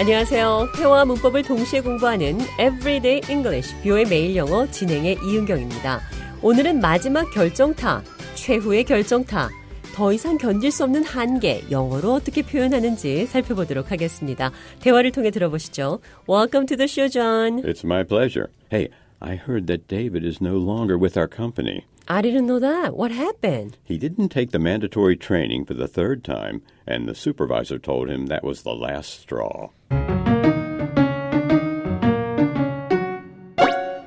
안녕하세요. 회화와 문법을 동시에 공부하는 Everyday English, 뷰의 매일 영어 진행의 이은경입니다. 오늘은 마지막 결정타, 최후의 결정타, 더 이상 견딜 수 없는 한계, 영어로 어떻게 표현하는지 살펴보도록 하겠습니다. 대화를 통해 들어보시죠. Welcome to the show, John. It's my pleasure. Hey, I heard that David is no longer with our company. I didn't know that. What happened? He didn't take the mandatory training for the third time, and the supervisor told him that was the last straw.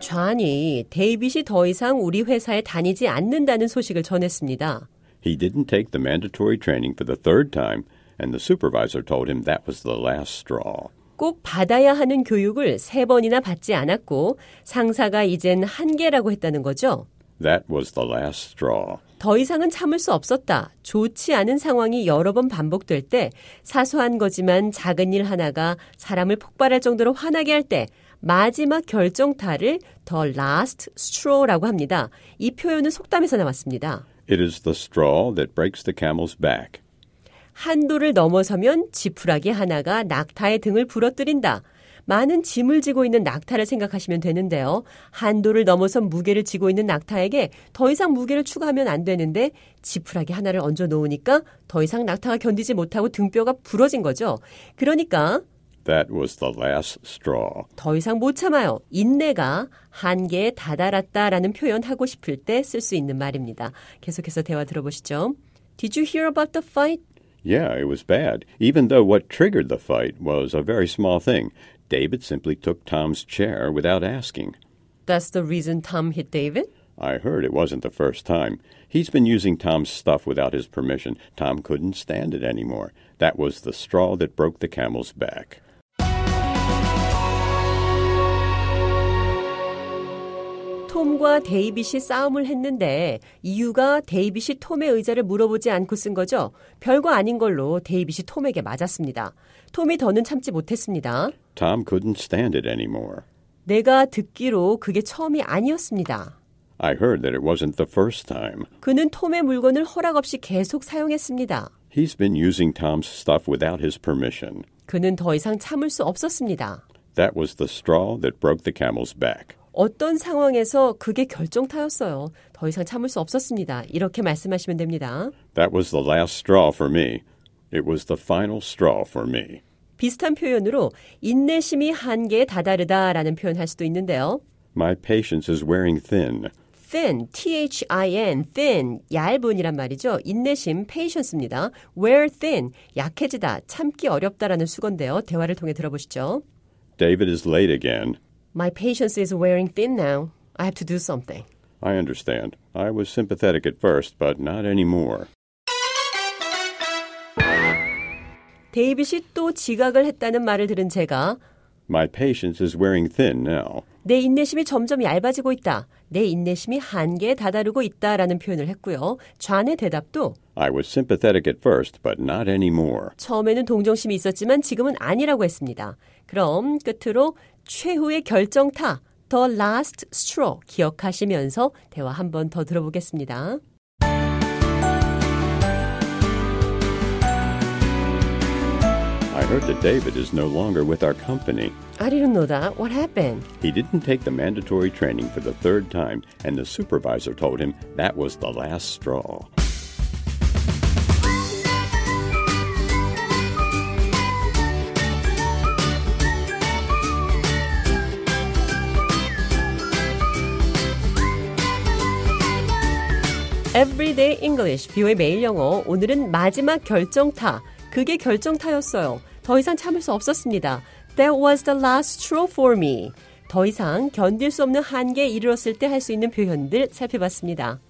존이 데이빗이 더 이상 우리 회사에 다니지 않는다는 소식을 전했습니다. He didn't take the mandatory training for the third time, and the supervisor told him that was the last straw. 꼭 받아야 하는 교육을 세 번이나 받지 않았고 상사가 이젠 한계라고 했다는 거죠. That was the last straw. 더 이상은 참을 수 없었다. 좋지 않은 상황이 여러 번 반복될 때, 사소한 거지만 작은 일 하나가 사람을 폭발할 정도로 화나게 할 때, 마지막 결정타를 the last straw라고 합니다. 이 표현은 속담에서 나왔습니다. It is the straw that breaks the camel's back. 한도를 넘어서면 지푸라기 하나가 낙타의 등을 부러뜨린다. 많은 짐을 지고 있는 낙타를 생각하시면 되는데요. 한도를 넘어선 무게를 지고 있는 낙타에게 더 이상 무게를 추가하면 안 되는데 지푸라기 하나를 얹어 놓으니까 더 이상 낙타가 견디지 못하고 등뼈가 부러진 거죠. 그러니까 That was the last straw. 더 이상 못 참아요. 인내가 한계에 다다랐다라는 표현하고 싶을 때 쓸 수 있는 말입니다. 계속해서 대화 들어보시죠. Did you hear about the fight? Yeah, it was bad. Even though what triggered the fight was a very small thing. David simply took Tom's chair without asking. That's the reason Tom hit David? I heard it wasn't the first time. He's been using Tom's stuff without his permission. Tom couldn't stand it anymore. That was the straw that broke the camel's back. 톰과 데이빗이 싸움을 했는데 이유가 데이빗이 톰의 의자를 물어보지 않고 쓴 거죠. 별거 아닌 걸로 데이빗이 톰에게 맞았습니다. 톰이 더는 참지 못했습니다. Tom couldn't stand it anymore. 내가 듣기로 그게 처음이 아니었습니다. I heard that it wasn't the first time. 그는 톰의 물건을 허락 없이 계속 사용했습니다. He's been using Tom's stuff without his permission. 그는 더 이상 참을 수 없었습니다. That was the straw that broke the camel's back. 어떤 상황에서 그게 결정타였어요. 더 이상 참을 수 없었습니다. 이렇게 말씀하시면 됩니다. That was the last straw for me. It was the final straw for me. 비슷한 표현으로 인내심이 한계에 다다르다라는 표현할 수도 있는데요. My patience is wearing thin. thin, T-H-I-N, thin, 얇은이란 말이죠. 인내심, patience입니다. wear thin, 약해지다, 참기 어렵다라는 수건데요. 대화를 통해 들어보시죠. David is late again. My patience is wearing thin now. I have to do something. I understand. I was sympathetic at first, but not anymore. 데이빗이 또 지각을 했다는 말을 들은 제가 My patience is wearing thin now. 내 인내심이 점점 얇아지고 있다. 내 인내심이 한계에 다다르고 있다라는 표현을 했고요. 존의 대답도 I was sympathetic at first, but not anymore. 처음에는 동정심이 있었지만 지금은 아니라고 했습니다. 그럼 끝으로 최후의 결정타, the last straw 기억하시면서 대화 한 번 더 들어보겠습니다. I heard that David is no longer with our company. I didn't know that. What happened? He didn't take the mandatory training for the third time, and the supervisor told him that was the last straw. Everyday English, 뷰의 매일 영어. 오늘은 마지막 결정타. 그게 결정타였어요. 더 이상 참을 수 없었습니다. That was the last straw for me. 더 이상 견딜 수 없는 한계에 이르렀을 때 할 수 있는 표현들 살펴봤습니다.